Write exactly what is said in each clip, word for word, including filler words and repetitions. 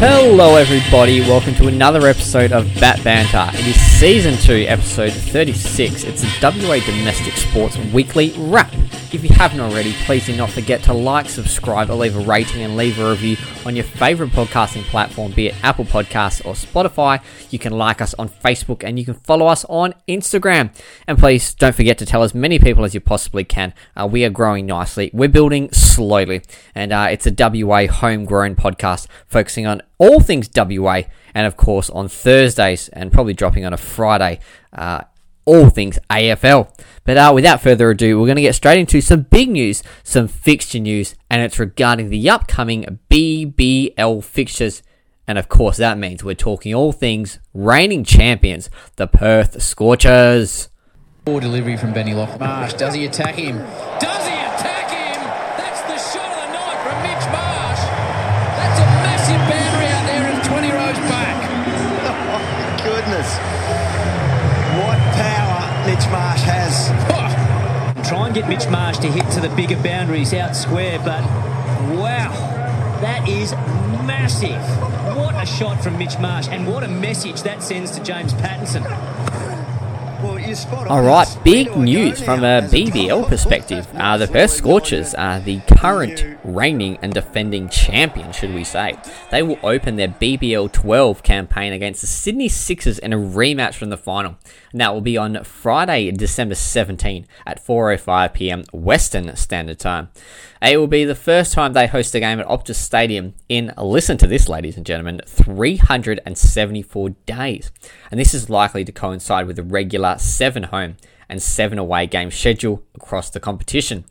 Hello everybody, welcome to another episode of Bat Banter. It is Season two, Episode thirty-six. It's a W A Domestic Sports Weekly Wrap. If you haven't already, please do not forget to like, subscribe, or leave a rating and leave a review on your favourite podcasting platform, be it Apple Podcasts or Spotify. You can like us on Facebook and you can follow us on Instagram. And please don't forget to tell as many people as you possibly can. Uh, we are growing nicely. We're building slowly. And uh, it's a W A homegrown podcast focusing on all things W A and, of course, on Thursdays and probably dropping on a Friday uh all things A F L. But uh, without further ado, we're going to get straight into some big news, some fixture news, and it's regarding the upcoming B B L fixtures. And of course, that means we're talking all things reigning champions, the Perth Scorchers. Poor delivery from Benny Lockmarsh. Does he attack him? Does he attack him? That's the shot of the night from Mitch Marsh. That's a massive boundary out there and twenty rows back. Oh, goodness. Mitch Marsh has. Oh. Try and get Mitch Marsh to hit to the bigger boundaries out square, but wow, that is massive. What a shot from Mitch Marsh, and what a message that sends to James Pattinson. Well, you're spot on. All right, big news from a B B L perspective. Uh, the Perth Scorchers are the current reigning and defending champion, should we say. They will open their B B L twelve campaign against the Sydney Sixers in a rematch from the final. And that will be on Friday, December seventeenth at four oh five p.m. Western Standard Time. It will be the first time they host a game at Optus Stadium in, listen to this ladies and gentlemen, three hundred seventy-four days. And this is likely to coincide with the regular seven home and seven away game schedule across the competition.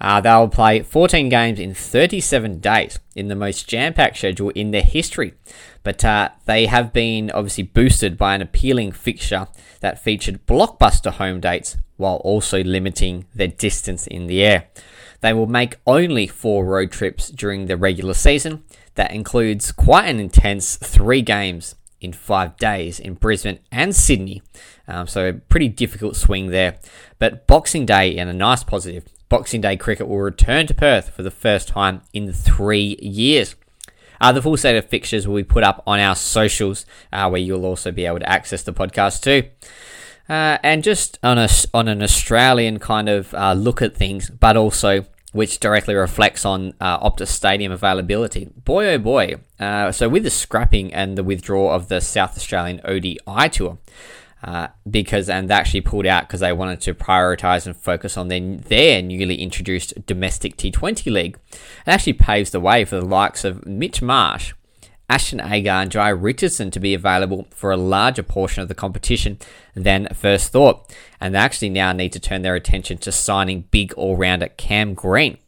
Uh, they will play fourteen games in thirty-seven days in the most jam-packed schedule in their history. But uh, they have been obviously boosted by an appealing fixture that featured blockbuster home dates while also limiting their distance in the air. They will make only four road trips during the regular season. That includes quite an intense three games in five days in Brisbane and Sydney. Um, so a pretty difficult swing there. But Boxing Day, and a nice positive, Boxing Day cricket will return to Perth for the first time in three years. Uh, the full set of fixtures will be put up on our socials, uh, where you'll also be able to access the podcast too. Uh, and just on a, on an Australian kind of uh, look at things, but also which directly reflects on uh, Optus Stadium availability. Boy, oh boy. Uh, so with the scrapping and the withdrawal of the South Australian O D I tour, Uh, because and they actually pulled out because they wanted to prioritise and focus on their, their newly introduced domestic T twenty league. It actually paves the way for the likes of Mitch Marsh, Ashton Agar and Jai Richardson to be available for a larger portion of the competition than first thought. And they actually now need to turn their attention to signing big all-rounder Cam Green.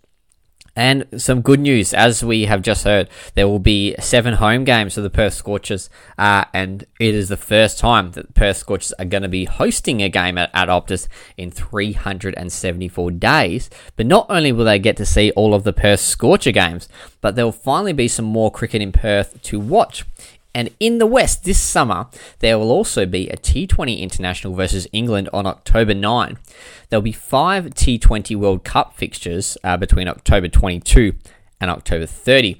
And some good news, as we have just heard, there will be seven home games for the Perth Scorchers, uh, and it is the first time that the Perth Scorchers are going to be hosting a game at, at Optus in three hundred seventy-four days. But not only will they get to see all of the Perth Scorcher games, but there will finally be some more cricket in Perth to watch. And in the West this summer, there will also be a T twenty International versus England on October ninth. There'll be five T twenty World Cup fixtures uh, between October twenty-second and October thirtieth.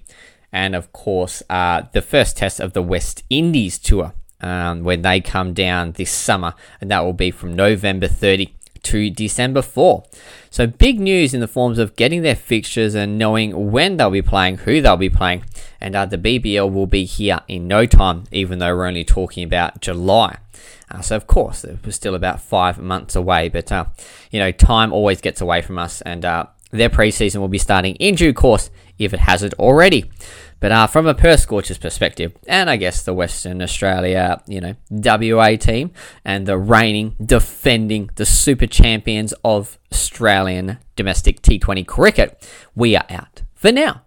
And of course, uh, the first test of the West Indies tour um, when they come down this summer. And that will be from November thirtieth to December fourth. So big news in the forms of getting their fixtures and knowing when they'll be playing, who they'll be playing, and uh, the B B L will be here in no time, even though we're only talking about July. Uh, so of course, it was still about five months away, but uh, you know, time always gets away from us, and uh, their preseason will be starting in due course if it hasn't already. But uh, from a Perth Scorchers perspective, and I guess the Western Australia, you know, W A team, and the reigning, defending, the super champions of Australian domestic T twenty cricket, we are out for now.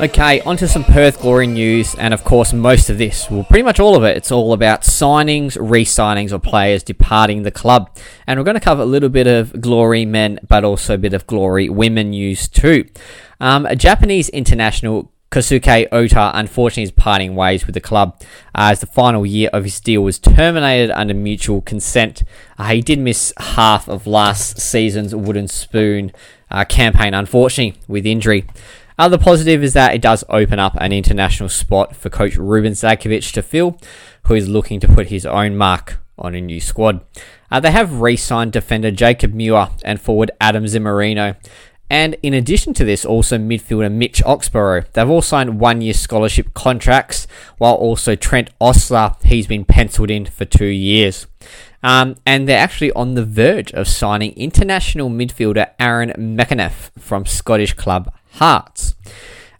Okay, onto some Perth glory news, and of course most of this, well pretty much all of it, it's all about signings, re-signings or players departing the club. And we're going to cover a little bit of glory men, but also a bit of glory women news too. Um, a Japanese international, Kosuke Ota unfortunately is parting ways with the club uh, as the final year of his deal was terminated under mutual consent. Uh, he did miss half of last season's Wooden Spoon uh, campaign, unfortunately, with injury. Uh, the positive is that it does open up an international spot for coach Ruben Zakovic to fill, who is looking to put his own mark on a new squad. Uh, they have re-signed defender Jacob Muir and forward Adam Zimmerino. And in addition to this, also midfielder Mitch Oxborough. They've all signed one-year scholarship contracts, while also Trent Osler, he's been penciled in for two years. Um, and they're actually on the verge of signing international midfielder Aaron McAnneff from Scottish club Hearts.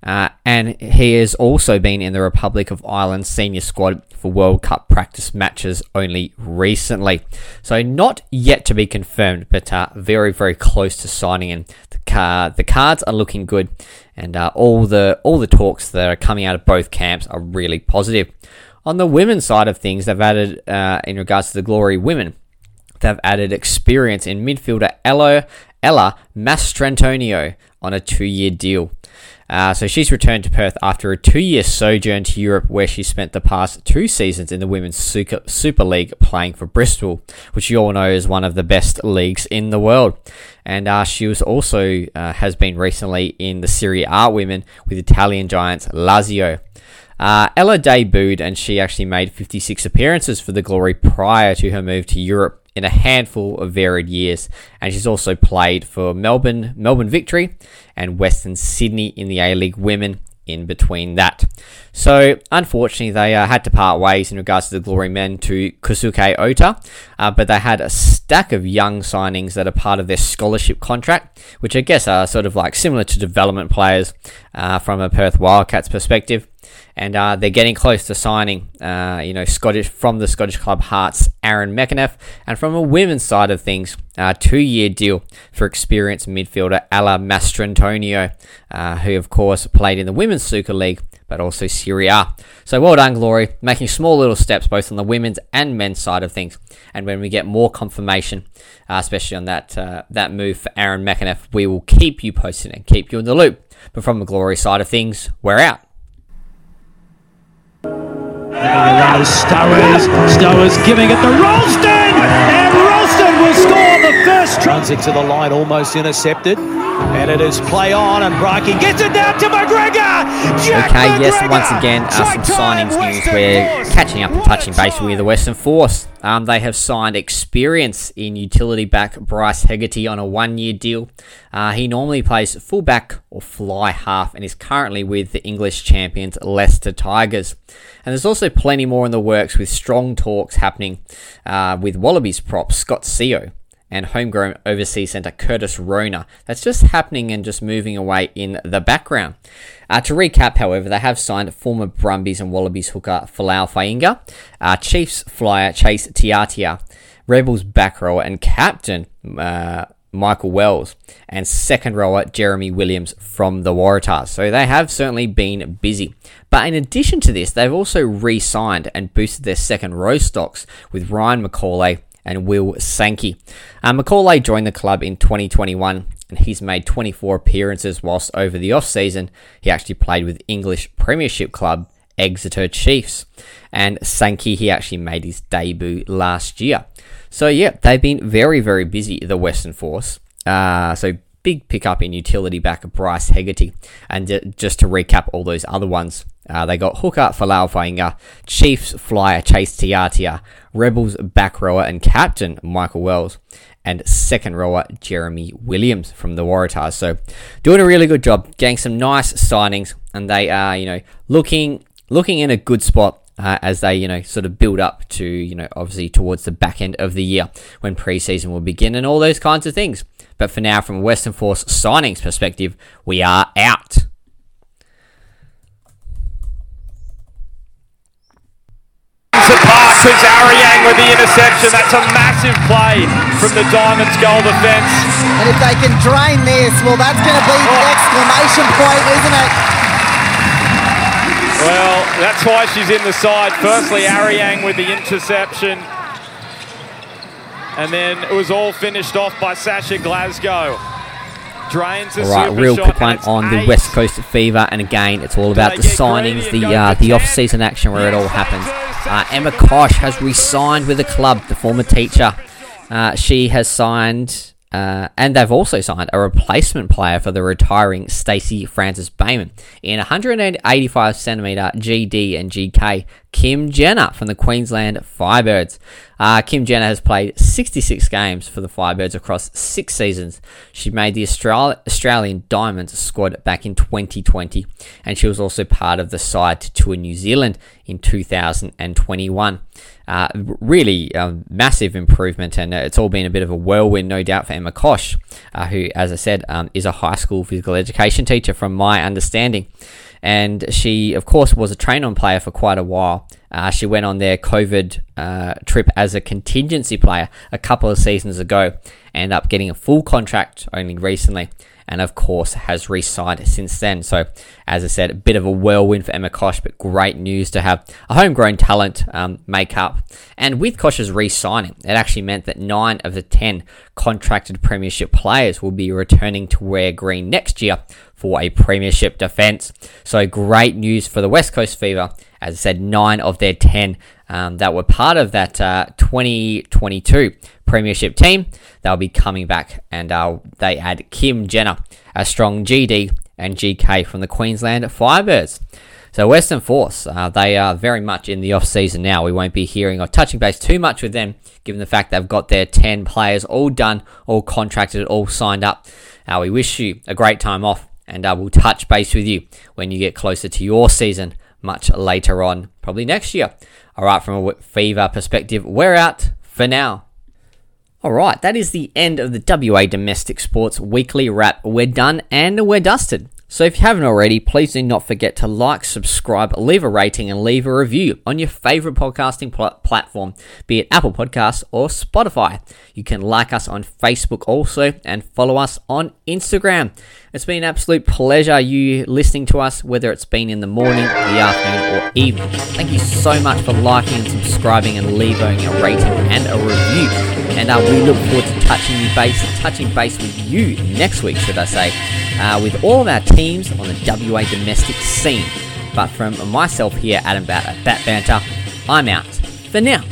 Uh, and he has also been in the Republic of Ireland senior squad for World Cup practice matches only recently. So not yet to be confirmed, but uh, very, very close to signing. And the, car- the cards are looking good. And uh, all the all the talks that are coming out of both camps are really positive. On the women's side of things, they've added, uh, in regards to the Glory women, they've added experience in midfielder Ella, Ella Mastrantonio on a two-year deal. Uh, so she's returned to Perth after a two-year sojourn to Europe, where she spent the past two seasons in the Women's Super League playing for Bristol, which you all know is one of the best leagues in the world. And uh, she was also uh, has been recently in the Serie A women with Italian giants Lazio. Uh, Ella debuted, and she actually made fifty-six appearances for the Glory prior to her move to Europe in a handful of varied years, and she's also played for Melbourne, Melbourne Victory and Western Sydney in the A-League Women in between that. So, unfortunately, they uh, had to part ways in regards to the Glory men to Kosuke Ota, uh, but they had a stack of young signings that are part of their scholarship contract, which I guess are sort of like similar to development players uh, from a Perth Wildcats perspective. And uh, they're getting close to signing, uh, you know, Scottish from the Scottish club Hearts, Aaron McAnneff, and from a women's side of things, a two-year deal for experienced midfielder Ella Mastrantonio, uh, who of course played in the Women's Super League, but also Serie A. So well done, Glory, making small little steps both on the women's and men's side of things. And when we get more confirmation, uh, especially on that uh, that move for Aaron McAnneff, we will keep you posted and keep you in the loop. But from the Glory side of things, we're out. Stowers, Stowers giving it to Ralston, and Ralston will score the first try. Runs it to the line, almost intercepted, and it is play on, and Bracken gets it down to McGregor. Jack okay, McGregor. Yes, once again, uh, some signings news. We're catching up and touching base with the Western Force. Um, they have signed experience in utility back Bryce Hegarty on a one-year deal. Uh, he normally plays fullback or fly half and is currently with the English champions Leicester Tigers. And there's also plenty more in the works with strong talks happening uh, with Wallabies prop Scott Seo and homegrown overseas centre Curtis Rona. That's just happening and just moving away in the background. Uh, to recap, however, they have signed former Brumbies and Wallabies hooker Folau Fainga'a, uh, Chiefs flyer Chase Tiatia, Rebels back rower and captain uh, Michael Wells, and second rower Jeremy Williams from the Waratahs. So they have certainly been busy. But in addition to this, they've also re-signed and boosted their second row stocks with Ryan McAulay and Will Sankey. Uh, McAulay joined the club in twenty twenty-one, and he's made twenty-four appearances, whilst over the off-season, he actually played with English Premiership club Exeter Chiefs. And Sankey, he actually made his debut last year. So yeah, they've been very, very busy, the Western Force. Uh, so big pickup in utility back of Bryce Hegarty. And uh, just to recap all those other ones, Uh, they got hooker Folau Fainga'a, Chiefs flyer Chase Tiatia, Rebels back rower and captain Michael Wells, and second rower Jeremy Williams from the Waratahs. So doing a really good job, getting some nice signings, and they are, you know, looking looking in a good spot uh, as they, you know, sort of build up to, you know, obviously towards the back end of the year when preseason will begin and all those kinds of things. But for now, from a Western Force signings perspective, we are out. It's Ariang with the interception. That's a massive play from the Diamonds goal defence. And if they can drain this, well, that's going to be oh. an exclamation point, isn't it? Well, that's why she's in the side. Firstly, Ariang with the interception. And then it was all finished off by Sasha Glasgow. Drains all right, real quick one on eight. The West Coast Fever, and again, it's all about the signings, the uh, the off-season action where it all happens. Uh, Emma Kosh has re-signed with the club, the former teacher. Uh, she has signed, uh, and they've also signed a replacement player for the retiring Stacey Francis Bayman in one hundred eighty-five centimetre G D and G K, Kim Jenner from the Queensland Firebirds. Uh, Kim Jenner has played sixty-six games for the Firebirds across six seasons. She made the Austral- Australian Diamonds squad back in twenty twenty, and she was also part of the side to tour New Zealand in two thousand twenty-one. Uh, really a massive improvement, and it's all been a bit of a whirlwind, no doubt, for Emma Kosh, uh, who, as I said, um, is a high school physical education teacher, from my understanding. And she, of course, was a train-on player for quite a while. Uh, she went on their COVID uh, trip as a contingency player a couple of seasons ago, ended up getting a full contract only recently, and, of course, has re-signed since then. So, as I said, a bit of a whirlwind for Emma Kosh, but great news to have a homegrown talent um, make up. And with Kosh's re-signing, it actually meant that nine of the ten contracted premiership players will be returning to wear green next year for a premiership defence. So great news for the West Coast Fever. As I said, nine of their ten um, that were part of that uh, twenty twenty-two premiership team, they'll be coming back, and uh, they add Kim Jenner, a strong G D and G K from the Queensland Firebirds. So Western Force, uh, they are very much in the off-season now. We won't be hearing or touching base too much with them, given the fact they've got their ten players all done, all contracted, all signed up. Uh, we wish you a great time off, and uh, we'll touch base with you when you get closer to your season, much later on, probably next year. All right, from a Fever perspective, we're out for now. All right, that is the end of the W A Domestic Sports Weekly Wrap. We're done and we're dusted. So if you haven't already, please do not forget to like, subscribe, leave a rating, and leave a review on your favourite podcasting pl- platform, be it Apple Podcasts or Spotify. You can like us on Facebook also, and follow us on Instagram. It's been an absolute pleasure you listening to us, whether it's been in the morning, the afternoon, or evening. Thank you so much for liking and subscribing and leaving a rating and a review. And uh, we look forward to touching you base, touching base with you next week, should I say, uh, with all of our team teams on the W A domestic scene. But from myself here, Adam Bat at Bat Banter, I'm out for now.